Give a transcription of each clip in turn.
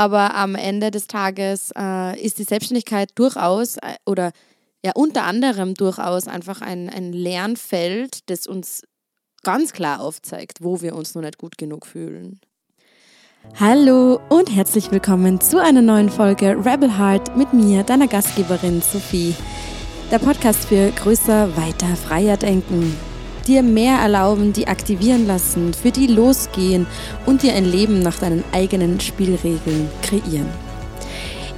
Aber am Ende des Tages ist die Selbstständigkeit durchaus oder ja unter anderem durchaus einfach ein Lernfeld, das uns ganz klar aufzeigt, wo wir uns noch nicht gut genug fühlen. Hallo und herzlich willkommen zu einer neuen Folge Rebel Heart mit mir, deiner Gastgeberin Sophie. Der Podcast für größer, weiter, freier Denken. Dir mehr erlauben, die aktivieren lassen, für die losgehen und dir ein Leben nach deinen eigenen Spielregeln kreieren.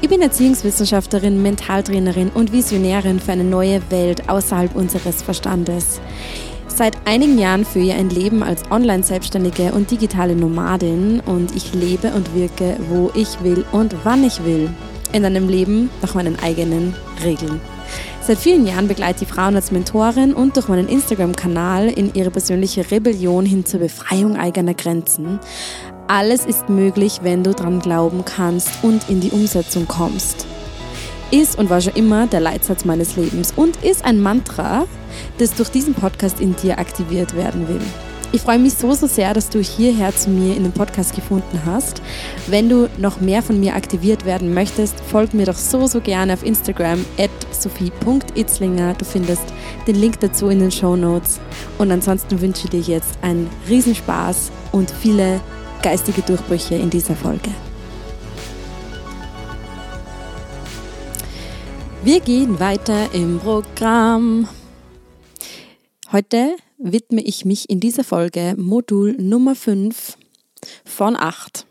Ich bin Erziehungswissenschaftlerin, Mentaltrainerin und Visionärin für eine neue Welt außerhalb unseres Verstandes. Seit einigen Jahren führe ich ein Leben als Online-Selbstständige und digitale Nomadin und ich lebe und wirke, wo ich will und wann ich will. In einem Leben nach meinen eigenen Regeln. Seit vielen Jahren begleite ich Frauen als Mentorin und durch meinen Instagram-Kanal in ihre persönliche Rebellion hin zur Befreiung eigener Grenzen. Alles ist möglich, wenn du dran glauben kannst und in die Umsetzung kommst. Ist und war schon immer der Leitsatz meines Lebens und ist ein Mantra, das durch diesen Podcast in dir aktiviert werden will. Ich freue mich so sehr, dass du hierher zu mir in den Podcast gefunden hast. Wenn du noch mehr von mir aktiviert werden möchtest, folg mir doch so gerne auf Instagram @sophie.itzlinger. Du findest den Link dazu in den Shownotes. Und ansonsten wünsche ich dir jetzt einen Riesenspaß und viele geistige Durchbrüche in dieser Folge. Wir gehen weiter im Programm. Heute widme ich mich in dieser Folge Modul Nummer 5 von 8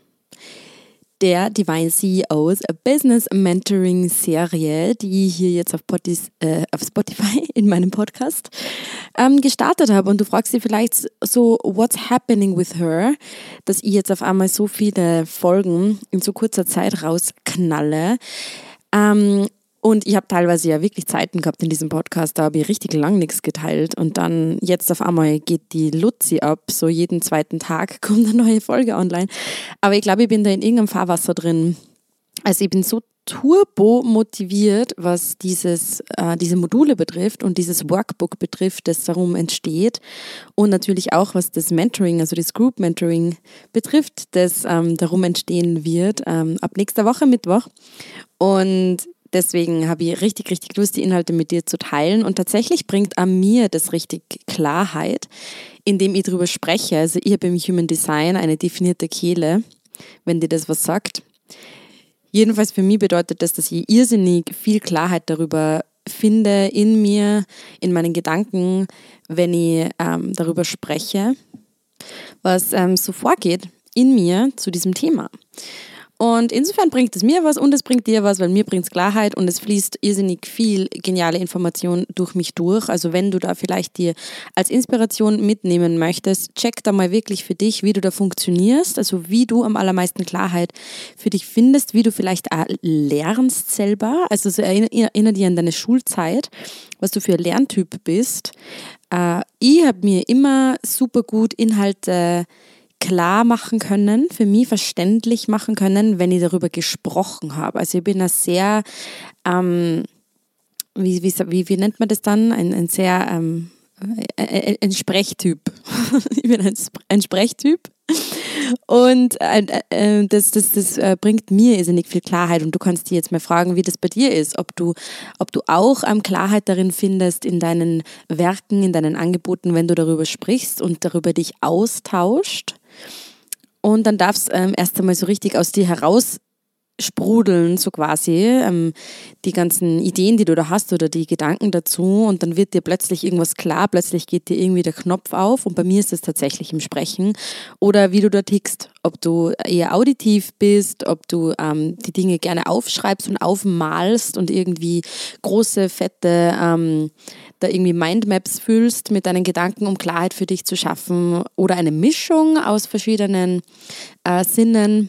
der Divine CEOs Business Mentoring Serie, die ich hier jetzt auf Spotify in meinem Podcast gestartet habe. Und du fragst dich vielleicht so, what's happening with her, dass ich jetzt auf einmal so viele Folgen in so kurzer Zeit rausknalle. Und ich habe teilweise ja wirklich Zeiten gehabt in diesem Podcast, da habe ich richtig lang nichts geteilt und dann jetzt auf einmal geht die Luzi ab, so jeden zweiten Tag kommt eine neue Folge online. Aber ich glaube, ich bin da in irgendeinem Fahrwasser drin. Also ich bin so turbo motiviert, was diese Module betrifft und dieses Workbook betrifft, das darum entsteht und natürlich auch, was das Mentoring, also das Group Mentoring betrifft, das darum entstehen wird ab nächster Woche Mittwoch. Und deswegen habe ich richtig Lust, die Inhalte mit dir zu teilen. Und tatsächlich bringt an mir das richtig Klarheit, indem ich darüber spreche. Also ich habe im Human Design eine definierte Kehle, wenn dir das was sagt. Jedenfalls für mich bedeutet das, dass ich irrsinnig viel Klarheit darüber finde in mir, in meinen Gedanken, wenn ich darüber spreche, was so vorgeht in mir zu diesem Thema. Und insofern bringt es mir was und es bringt dir was, weil mir bringt es Klarheit und es fließt irrsinnig viel geniale Information durch mich durch. Also wenn du da vielleicht dir als Inspiration mitnehmen möchtest, check da mal wirklich für dich, wie du da funktionierst, also wie du am allermeisten Klarheit für dich findest, wie du vielleicht auch lernst selber. Also so erinnere dich an deine Schulzeit, was du für ein Lerntyp bist. Ich habe mir immer super gut Inhalte klar machen können, für mich verständlich machen können, wenn ich darüber gesprochen habe. Also ich bin da sehr, wie nennt man das dann? Ein sehr, ein Sprechtyp. Ich bin ein Sprechtyp. Und das bringt mir irrsinnig viel Klarheit und du kannst dir jetzt mal fragen, wie das bei dir ist, ob du auch Klarheit darin findest in deinen Werken, in deinen Angeboten, wenn du darüber sprichst und darüber dich austauscht. Und dann darf es erst einmal so richtig aus dir heraus sprudeln, so quasi, die ganzen Ideen, die du da hast oder die Gedanken dazu und dann wird dir plötzlich irgendwas klar, plötzlich geht dir irgendwie der Knopf auf und bei mir ist das tatsächlich im Sprechen oder wie du da tickst, ob du eher auditiv bist, ob du die Dinge gerne aufschreibst und aufmalst und irgendwie große, fette, da irgendwie Mindmaps füllst mit deinen Gedanken, um Klarheit für dich zu schaffen oder eine Mischung aus verschiedenen Sinnen.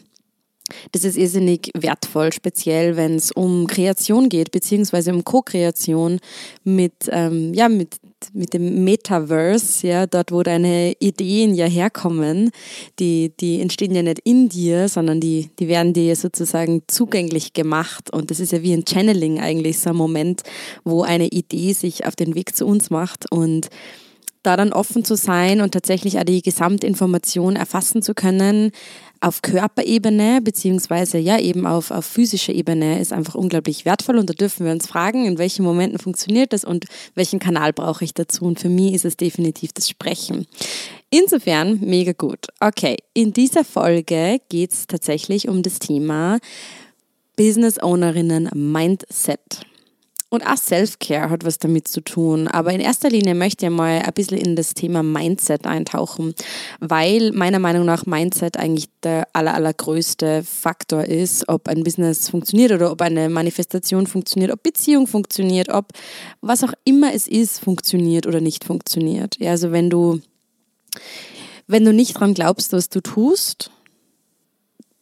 Das ist irrsinnig wertvoll, speziell wenn es um Kreation geht, beziehungsweise um Co-Kreation mit dem Metaverse, ja, dort wo deine Ideen ja herkommen, die entstehen ja nicht in dir, sondern die werden dir sozusagen zugänglich gemacht und das ist ja wie ein Channeling eigentlich, so ein Moment, wo eine Idee sich auf den Weg zu uns macht und da dann offen zu sein und tatsächlich auch die Gesamtinformation erfassen zu können auf Körperebene, beziehungsweise ja eben auf physischer Ebene, ist einfach unglaublich wertvoll, und da dürfen wir uns fragen, in welchen Momenten funktioniert das und welchen Kanal brauche ich dazu, und für mich ist es definitiv das Sprechen. Insofern mega gut. Okay, in dieser Folge geht es tatsächlich um das Thema Business Ownerinnen Mindset. Und auch Self-Care hat was damit zu tun. Aber in erster Linie möchte ich mal ein bisschen in das Thema Mindset eintauchen, weil meiner Meinung nach Mindset eigentlich der allergrößte Faktor ist, ob ein Business funktioniert oder ob eine Manifestation funktioniert, ob Beziehung funktioniert, ob was auch immer es ist, funktioniert oder nicht funktioniert. Ja, also wenn du nicht dran glaubst, was du tust,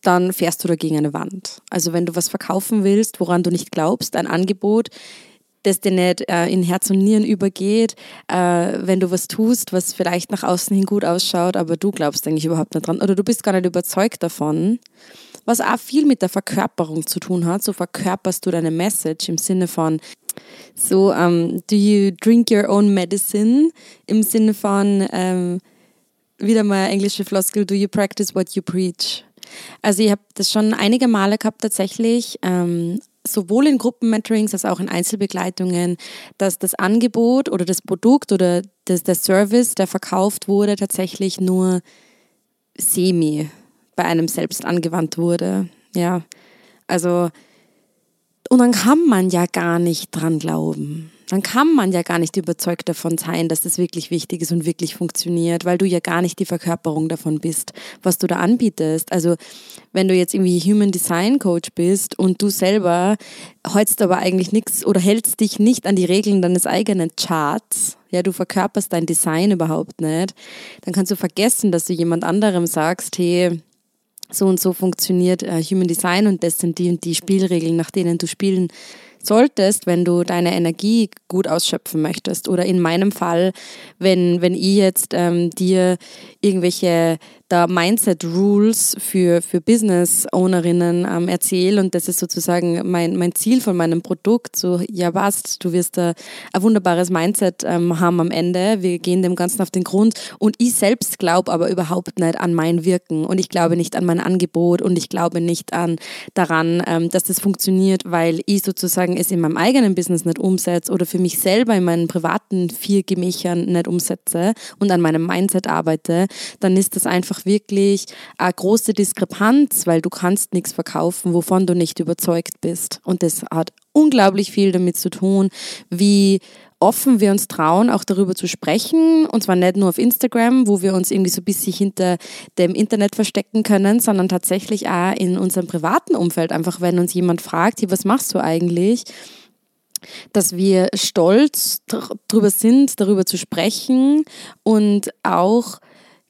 dann fährst du da gegen eine Wand. Also wenn du was verkaufen willst, woran du nicht glaubst, ein Angebot, das dir nicht in Herz und Nieren übergeht, wenn du was tust, was vielleicht nach außen hin gut ausschaut, aber du glaubst eigentlich überhaupt nicht dran oder du bist gar nicht überzeugt davon, was auch viel mit der Verkörperung zu tun hat. So verkörperst du deine Message im Sinne von so, do you drink your own medicine? Im Sinne von, wieder mal englische Floskel, do you practice what you preach? Also ich habe das schon einige Male gehabt tatsächlich, sowohl in Gruppenmentorings als auch in Einzelbegleitungen, dass das Angebot oder das Produkt oder der Service, der verkauft wurde, tatsächlich nur semi bei einem selbst angewandt wurde. Ja, also, und dann kann man ja gar nicht dran glauben. Dann kann man ja gar nicht überzeugt davon sein, dass das wirklich wichtig ist und wirklich funktioniert, weil du ja gar nicht die Verkörperung davon bist, was du da anbietest. Also wenn du jetzt irgendwie Human Design Coach bist und du selber hältst aber eigentlich nichts oder hältst dich nicht an die Regeln deines eigenen Charts, ja, du verkörperst dein Design überhaupt nicht, dann kannst du vergessen, dass du jemand anderem sagst, hey, so und so funktioniert Human Design und das sind die und die Spielregeln, nach denen du spielen solltest, wenn du deine Energie gut ausschöpfen möchtest. Oder in meinem Fall, wenn ich jetzt dir irgendwelche da Mindset-Rules für Business-Ownerinnen erzähle und das ist sozusagen mein Ziel von meinem Produkt, so, ja was, du wirst da ein wunderbares Mindset haben am Ende, wir gehen dem Ganzen auf den Grund, und ich selbst glaube aber überhaupt nicht an mein Wirken und ich glaube nicht an mein Angebot und ich glaube nicht daran, dass das funktioniert, weil ich sozusagen es in meinem eigenen Business nicht umsetze oder für mich selber in meinen privaten 4 Gemächern nicht umsetze und an meinem Mindset arbeite, dann ist das einfach wirklich eine große Diskrepanz, weil du kannst nichts verkaufen, wovon du nicht überzeugt bist. Und das hat unglaublich viel damit zu tun, wie offen wir uns trauen, auch darüber zu sprechen, und zwar nicht nur auf Instagram, wo wir uns irgendwie so ein bisschen hinter dem Internet verstecken können, sondern tatsächlich auch in unserem privaten Umfeld, einfach wenn uns jemand fragt, hey, was machst du eigentlich? Dass wir stolz darüber sind, darüber zu sprechen und auch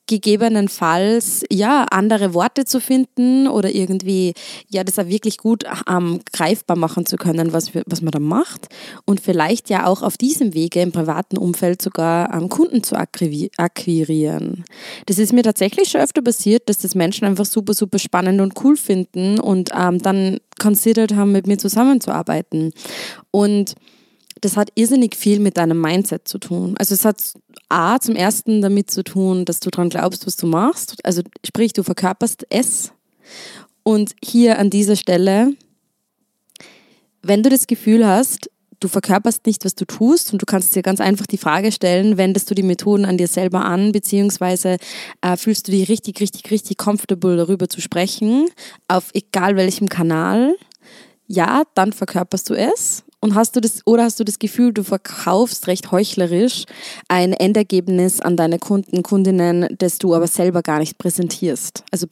gegebenenfalls, ja, andere Worte zu finden oder irgendwie, ja, das auch wirklich gut greifbar machen zu können, was man da macht, und vielleicht ja auch auf diesem Wege im privaten Umfeld sogar Kunden zu akquirieren. Das ist mir tatsächlich schon öfter passiert, dass das Menschen einfach super, super spannend und cool finden und dann considered haben, mit mir zusammenzuarbeiten. Und das hat irrsinnig viel mit deinem Mindset zu tun. Also es hat A, zum Ersten damit zu tun, dass du dran glaubst, was du machst. Also sprich, du verkörperst es. Und hier an dieser Stelle, wenn du das Gefühl hast, du verkörperst nicht, was du tust, und du kannst dir ganz einfach die Frage stellen, wendest du die Methoden an dir selber an, beziehungsweise fühlst du dich richtig, richtig, richtig comfortable darüber zu sprechen, auf egal welchem Kanal, ja, dann verkörperst du es. Und hast du das Gefühl, du verkaufst recht heuchlerisch ein Endergebnis an deine Kunden, Kundinnen, das du aber selber gar nicht präsentierst? Also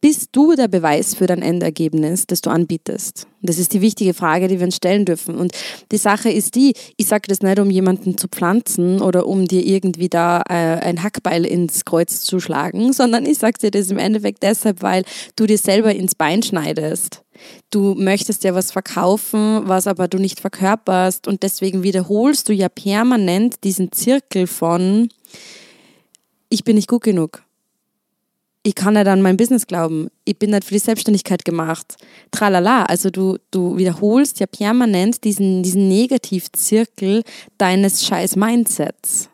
bist du der Beweis für dein Endergebnis, das du anbietest? Und das ist die wichtige Frage, die wir uns stellen dürfen. Und die Sache ist die, ich sage das nicht, um jemanden zu pflanzen oder um dir irgendwie da ein Hackbeil ins Kreuz zu schlagen, sondern ich sage dir das im Endeffekt deshalb, weil du dir selber ins Bein schneidest. Du möchtest ja was verkaufen, was aber du nicht verkörperst, und deswegen wiederholst du ja permanent diesen Zirkel von ich bin nicht gut genug. ich kann nicht an mein Business glauben, ich bin nicht für die Selbstständigkeit gemacht, tralala. Also du wiederholst ja permanent diesen Negativzirkel deines scheiß Mindsets.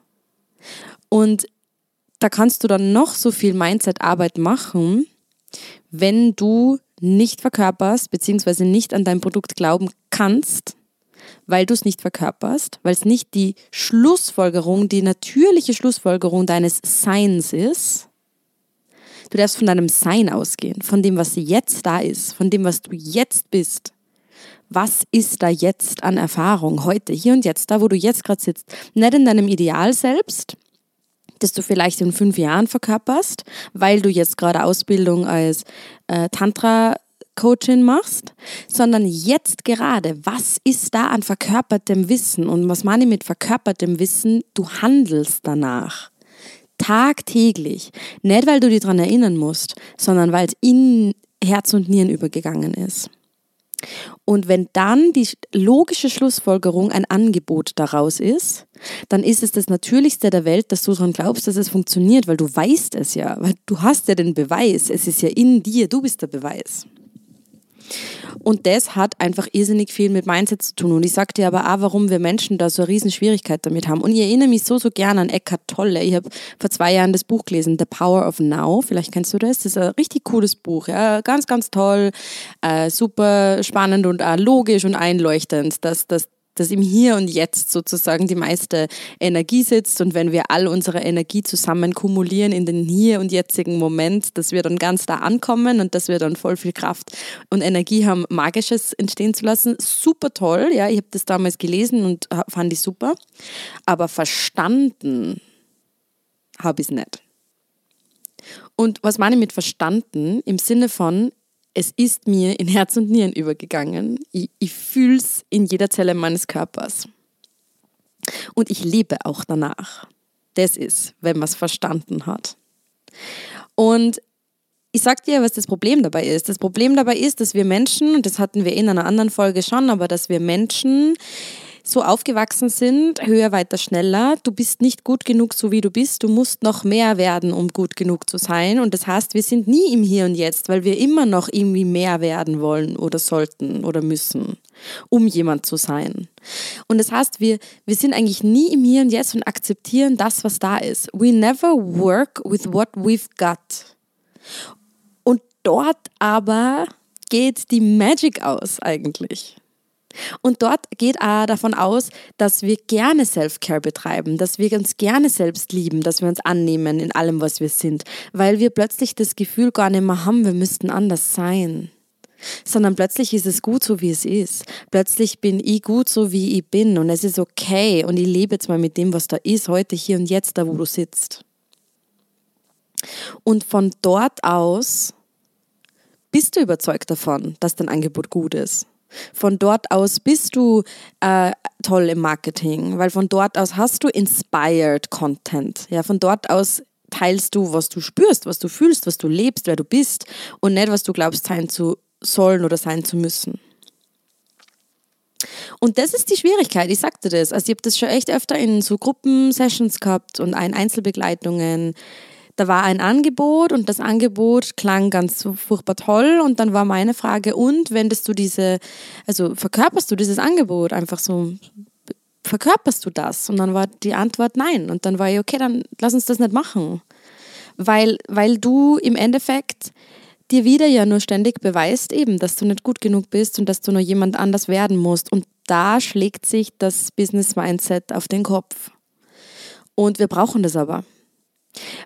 Und da kannst du dann noch so viel Mindset-Arbeit machen, wenn du nicht verkörperst, beziehungsweise nicht an dein Produkt glauben kannst, weil du es nicht verkörperst, weil es nicht die Schlussfolgerung, die natürliche Schlussfolgerung deines Seins ist. Du darfst von deinem Sein ausgehen, von dem, was jetzt da ist, von dem, was du jetzt bist. Was ist da jetzt an Erfahrung heute, hier und jetzt, da wo du jetzt gerade sitzt? Nicht in deinem Ideal selbst, das du vielleicht in 5 Jahren verkörperst, weil du jetzt gerade Ausbildung als Tantra-Coachin machst, sondern jetzt gerade, was ist da an verkörpertem Wissen? Und was meine ich mit verkörpertem Wissen? Du handelst danach. Tagtäglich. Nicht, weil du dich daran erinnern musst, sondern weil es in Herz und Nieren übergegangen ist. Und wenn dann die logische Schlussfolgerung ein Angebot daraus ist, dann ist es das Natürlichste der Welt, dass du daran glaubst, dass es funktioniert, weil du weißt es ja, weil du hast ja den Beweis, es ist ja in dir, du bist der Beweis. Und das hat einfach irrsinnig viel mit Mindset zu tun. Und ich sag dir aber auch, warum wir Menschen da so eine Riesenschwierigkeit damit haben. Und ich erinnere mich so gerne an Eckhart Tolle. Ich habe vor 2 Jahren das Buch gelesen, The Power of Now. Vielleicht kennst du das. Das ist ein richtig cooles Buch. Ja. Ganz, ganz toll, super spannend und auch logisch und einleuchtend, dass im Hier und Jetzt sozusagen die meiste Energie sitzt und wenn wir all unsere Energie zusammen kumulieren in den hier und jetzigen Moment, dass wir dann ganz da ankommen und dass wir dann voll viel Kraft und Energie haben, Magisches entstehen zu lassen. Super toll, ja, ich habe das damals gelesen und fand ich super, aber verstanden habe ich es nicht. Und was meine ich mit verstanden? Im Sinne von, es ist mir in Herz und Nieren übergegangen. Ich fühle es in jeder Zelle meines Körpers. Und ich lebe auch danach. Das ist, wenn man es verstanden hat. Und ich sag dir, was das Problem dabei ist. Das Problem dabei ist, dass wir Menschen, und das hatten wir in einer anderen Folge schon, aber dass wir Menschen so aufgewachsen sind, höher, weiter, schneller. Du bist nicht gut genug, so wie du bist. Du musst noch mehr werden, um gut genug zu sein. Und das heißt, wir sind nie im Hier und Jetzt, weil wir immer noch irgendwie mehr werden wollen oder sollten oder müssen, um jemand zu sein. Und das heißt, wir sind eigentlich nie im Hier und Jetzt und akzeptieren das, was da ist. We never work with what we've got. Und dort aber geht die Magic aus eigentlich. Und dort geht auch davon aus, dass wir gerne Self-Care betreiben, dass wir uns gerne selbst lieben, dass wir uns annehmen in allem, was wir sind, weil wir plötzlich das Gefühl gar nicht mehr haben, wir müssten anders sein, sondern plötzlich ist es gut, so wie es ist. Plötzlich bin ich gut, so wie ich bin und es ist okay und ich lebe jetzt mal mit dem, was da ist, heute, hier und jetzt, da wo du sitzt. Und von dort aus bist du überzeugt davon, dass dein Angebot gut ist. Von dort aus bist du toll im Marketing, weil von dort aus hast du inspired Content. Ja, von dort aus teilst du, was du spürst, was du fühlst, was du lebst, wer du bist und nicht, was du glaubst sein zu sollen oder sein zu müssen. Und das ist die Schwierigkeit, ich sagte das. Also ich habe das schon echt öfter in so Gruppensessions gehabt und in Einzelbegleitungen. Da war ein Angebot und das Angebot klang ganz furchtbar toll und dann war meine Frage, und wendest du verkörperst du dieses Angebot einfach so, verkörperst du das? Und dann war die Antwort nein und dann war ich, okay, dann lass uns das nicht machen, weil du im Endeffekt dir wieder ja nur ständig beweist eben, dass du nicht gut genug bist und dass du nur jemand anders werden musst und da schlägt sich das Business-Mindset auf den Kopf und wir brauchen das aber.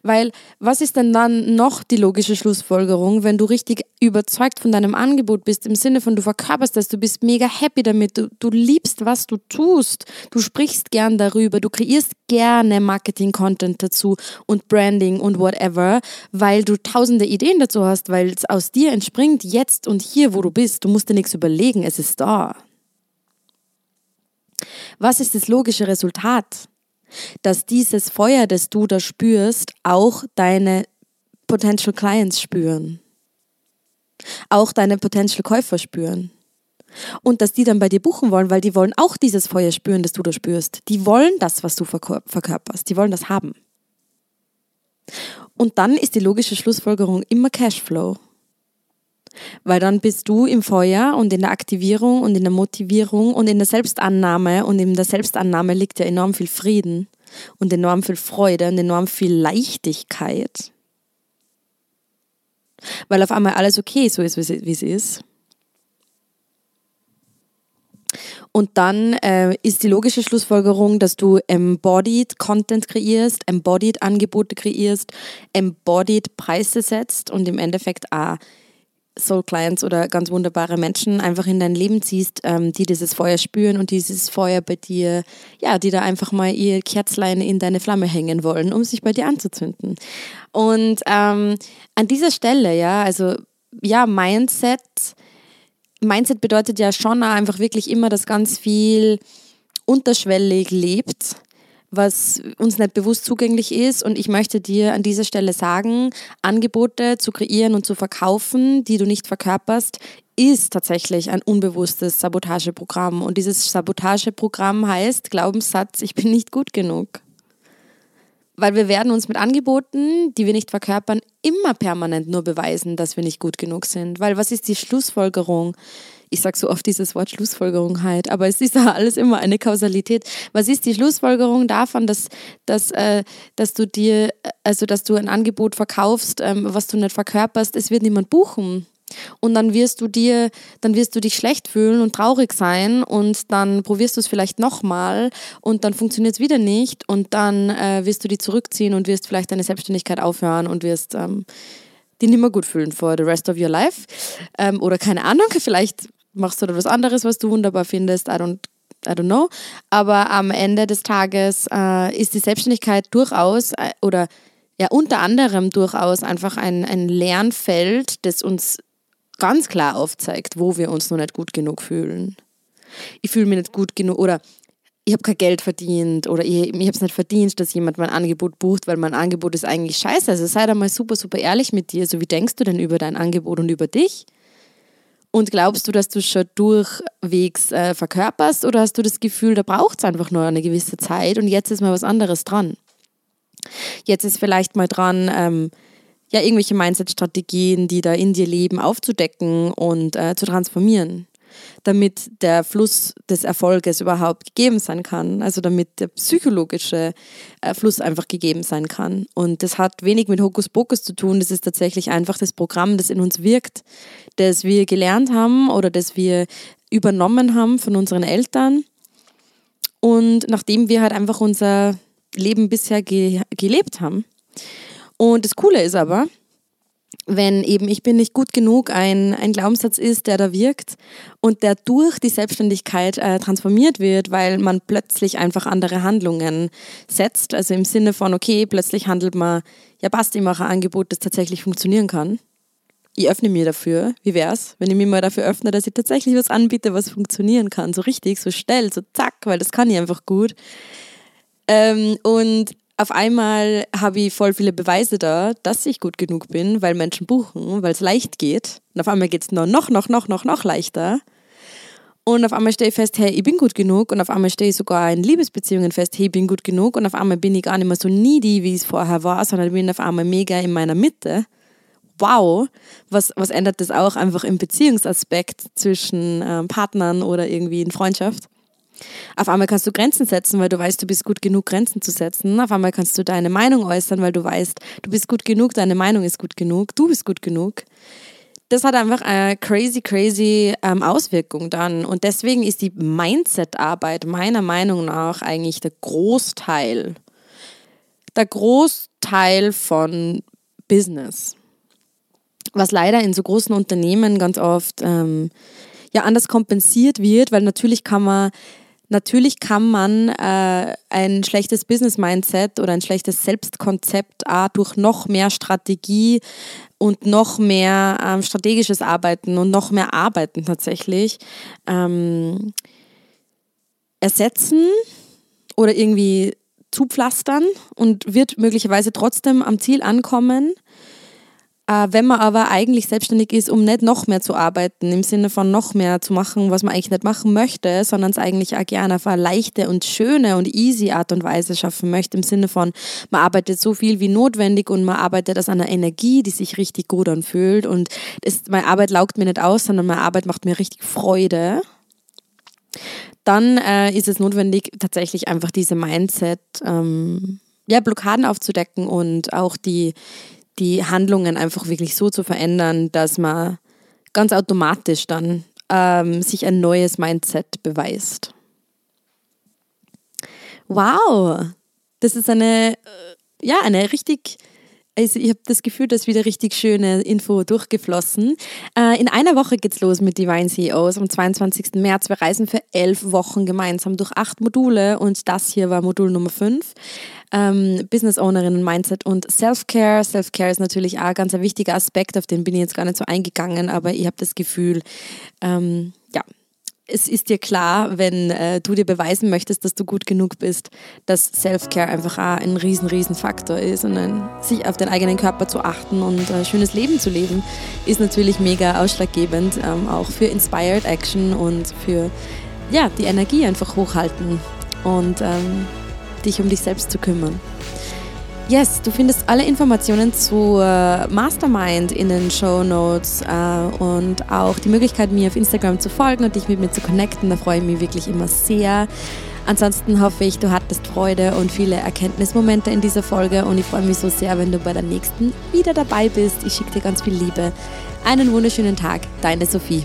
Weil was ist denn dann noch die logische Schlussfolgerung, wenn du richtig überzeugt von deinem Angebot bist, im Sinne von du verkörperst das, du bist mega happy damit, du liebst, was du tust, du sprichst gern darüber, du kreierst gerne Marketing-Content dazu und Branding und whatever, weil du tausende Ideen dazu hast, weil es aus dir entspringt, jetzt und hier, wo du bist, du musst dir nichts überlegen, es ist da. Was ist das logische Resultat? Dass dieses Feuer, das du da spürst, auch deine Potential Clients spüren. Auch deine Potential Käufer spüren. Und dass die dann bei dir buchen wollen, weil die wollen auch dieses Feuer spüren, das du da spürst. Die wollen das, was du verkörperst. Die wollen das haben. Und dann ist die logische Schlussfolgerung immer Cashflow. Weil dann bist du im Feuer und in der Aktivierung und in der Motivierung und in der Selbstannahme. Und in der Selbstannahme liegt ja enorm viel Frieden und enorm viel Freude und enorm viel Leichtigkeit. Weil auf einmal alles okay so ist, wie es ist. Und dann ist die logische Schlussfolgerung, dass du embodied Content kreierst, embodied Angebote kreierst, embodied Preise setzt und im Endeffekt auch Soul Clients oder ganz wunderbare Menschen einfach in dein Leben ziehst, die dieses Feuer spüren und dieses Feuer bei dir, ja, die da einfach mal ihr Kerzlein in deine Flamme hängen wollen, um sich bei dir anzuzünden. Und an dieser Stelle, ja, also ja, Mindset bedeutet ja schon einfach wirklich immer, dass ganz viel unterschwellig lebt, was uns nicht bewusst zugänglich ist. Und ich möchte dir an dieser Stelle sagen, Angebote zu kreieren und zu verkaufen, die du nicht verkörperst, ist tatsächlich ein unbewusstes Sabotageprogramm. Und dieses Sabotageprogramm heißt Glaubenssatz, ich bin nicht gut genug. Weil wir werden uns mit Angeboten, die wir nicht verkörpern, immer permanent nur beweisen, dass wir nicht gut genug sind. Weil was ist die Schlussfolgerung? Ich sage so oft dieses Wort Schlussfolgerung halt, aber es ist ja alles immer eine Kausalität. Was ist die Schlussfolgerung davon, dass du ein Angebot verkaufst, was du nicht verkörperst? Es wird niemand buchen. Und dann wirst du dich schlecht fühlen und traurig sein und dann probierst du es vielleicht nochmal und dann funktioniert es wieder nicht und dann wirst du die zurückziehen und wirst vielleicht deine Selbstständigkeit aufhören und wirst die nicht mehr gut fühlen for the rest of your life oder keine Ahnung, vielleicht machst du da was anderes, was du wunderbar findest, I don't know, aber am Ende des Tages ist die Selbstständigkeit durchaus oder ja unter anderem durchaus einfach ein Lernfeld, das uns ganz klar aufzeigt, wo wir uns noch nicht gut genug fühlen. Ich fühle mich nicht gut genug oder ich habe kein Geld verdient oder ich habe es nicht verdient, dass jemand mein Angebot bucht, weil mein Angebot ist eigentlich scheiße. Also sei da mal super, super ehrlich mit dir. Also wie denkst du denn über dein Angebot und über dich? Und glaubst du, dass du schon durchwegs verkörperst oder hast du das Gefühl, da braucht es einfach nur eine gewisse Zeit und jetzt ist mal was anderes dran? Jetzt ist vielleicht mal dran, irgendwelche Mindset-Strategien, die da in dir leben, aufzudecken und zu transformieren, damit der Fluss des Erfolges überhaupt gegeben sein kann, also damit der psychologische Fluss einfach gegeben sein kann. Und das hat wenig mit Hokuspokus zu tun, das ist tatsächlich einfach das Programm, das in uns wirkt, das wir gelernt haben oder das wir übernommen haben von unseren Eltern. Und nachdem wir halt einfach unser Leben bisher gelebt haben. Und das Coole ist aber, wenn eben ich bin nicht gut genug ein Glaubenssatz ist, der da wirkt und der durch die Selbstständigkeit transformiert wird, weil man plötzlich einfach andere Handlungen setzt. Also im Sinne von, okay, plötzlich handelt man, ja passt, ich mache ein Angebot, das tatsächlich funktionieren kann. Ich öffne mir dafür, wie wär's, wenn ich mich mal dafür öffne, dass ich tatsächlich was anbiete, was funktionieren kann. So richtig, so schnell, so zack, weil das kann ich einfach gut. Und auf einmal habe ich voll viele Beweise da, dass ich gut genug bin, weil Menschen buchen, weil es leicht geht. Und auf einmal geht es noch leichter. Und auf einmal stehe ich fest, hey, ich bin gut genug. Und auf einmal stehe ich sogar in Liebesbeziehungen fest, hey, ich bin gut genug. Und auf einmal bin ich gar nicht mehr so needy, wie es vorher war, sondern bin auf einmal mega in meiner Mitte. Wow, was ändert das auch einfach im Beziehungsaspekt zwischen Partnern oder irgendwie in Freundschaft? Auf einmal kannst du Grenzen setzen, weil du weißt, du bist gut genug, Grenzen zu setzen. Auf einmal kannst du deine Meinung äußern, weil du weißt, du bist gut genug, deine Meinung ist gut genug, du bist gut genug. Das hat einfach eine crazy Auswirkung dann. Und deswegen ist die Mindset-Arbeit meiner Meinung nach eigentlich der Großteil von Business. Was leider in so großen Unternehmen ganz oft anders kompensiert wird, weil natürlich kann man ein schlechtes Business-Mindset oder ein schlechtes Selbstkonzept auch durch noch mehr Strategie und noch mehr strategisches Arbeiten und noch mehr Arbeiten tatsächlich ersetzen oder irgendwie zupflastern und wird möglicherweise trotzdem am Ziel ankommen. wenn man aber eigentlich selbstständig ist, um nicht noch mehr zu arbeiten, im Sinne von noch mehr zu machen, was man eigentlich nicht machen möchte, sondern es eigentlich auch gerne auf eine leichte und schöne und easy Art und Weise schaffen möchte, im Sinne von, man arbeitet so viel wie notwendig und man arbeitet aus einer Energie, die sich richtig gut anfühlt und meine Arbeit laugt mir nicht aus, sondern meine Arbeit macht mir richtig Freude, dann ist es notwendig, tatsächlich einfach diese Mindset, Blockaden aufzudecken und auch die Handlungen einfach wirklich so zu verändern, dass man ganz automatisch dann sich ein neues Mindset beweist. Wow, das ist eine richtig, also ich habe das Gefühl, dass wieder richtig schöne Info durchgeflossen. In einer Woche geht's los mit Divine CEOs am 22. März. Wir reisen für 11 Wochen gemeinsam durch 8 Module und das hier war Modul Nummer 5. Business Ownerinnen, Mindset und Self-Care. Self-Care ist natürlich auch ganz ein wichtiger Aspekt, auf den bin ich jetzt gar nicht so eingegangen, aber ich habe das Gefühl, es ist dir klar, wenn du dir beweisen möchtest, dass du gut genug bist, dass Self-Care einfach auch ein riesen Faktor ist und sich auf den eigenen Körper zu achten und ein schönes Leben zu leben, ist natürlich mega ausschlaggebend, auch für Inspired Action und für die Energie einfach hochhalten und dich um dich selbst zu kümmern. Yes, du findest alle Informationen zur Mastermind in den Shownotes und auch die Möglichkeit, mir auf Instagram zu folgen und dich mit mir zu connecten. Da freue ich mich wirklich immer sehr. Ansonsten hoffe ich, du hattest Freude und viele Erkenntnismomente in dieser Folge und ich freue mich so sehr, wenn du bei der nächsten wieder dabei bist. Ich schicke dir ganz viel Liebe. Einen wunderschönen Tag, deine Sophie.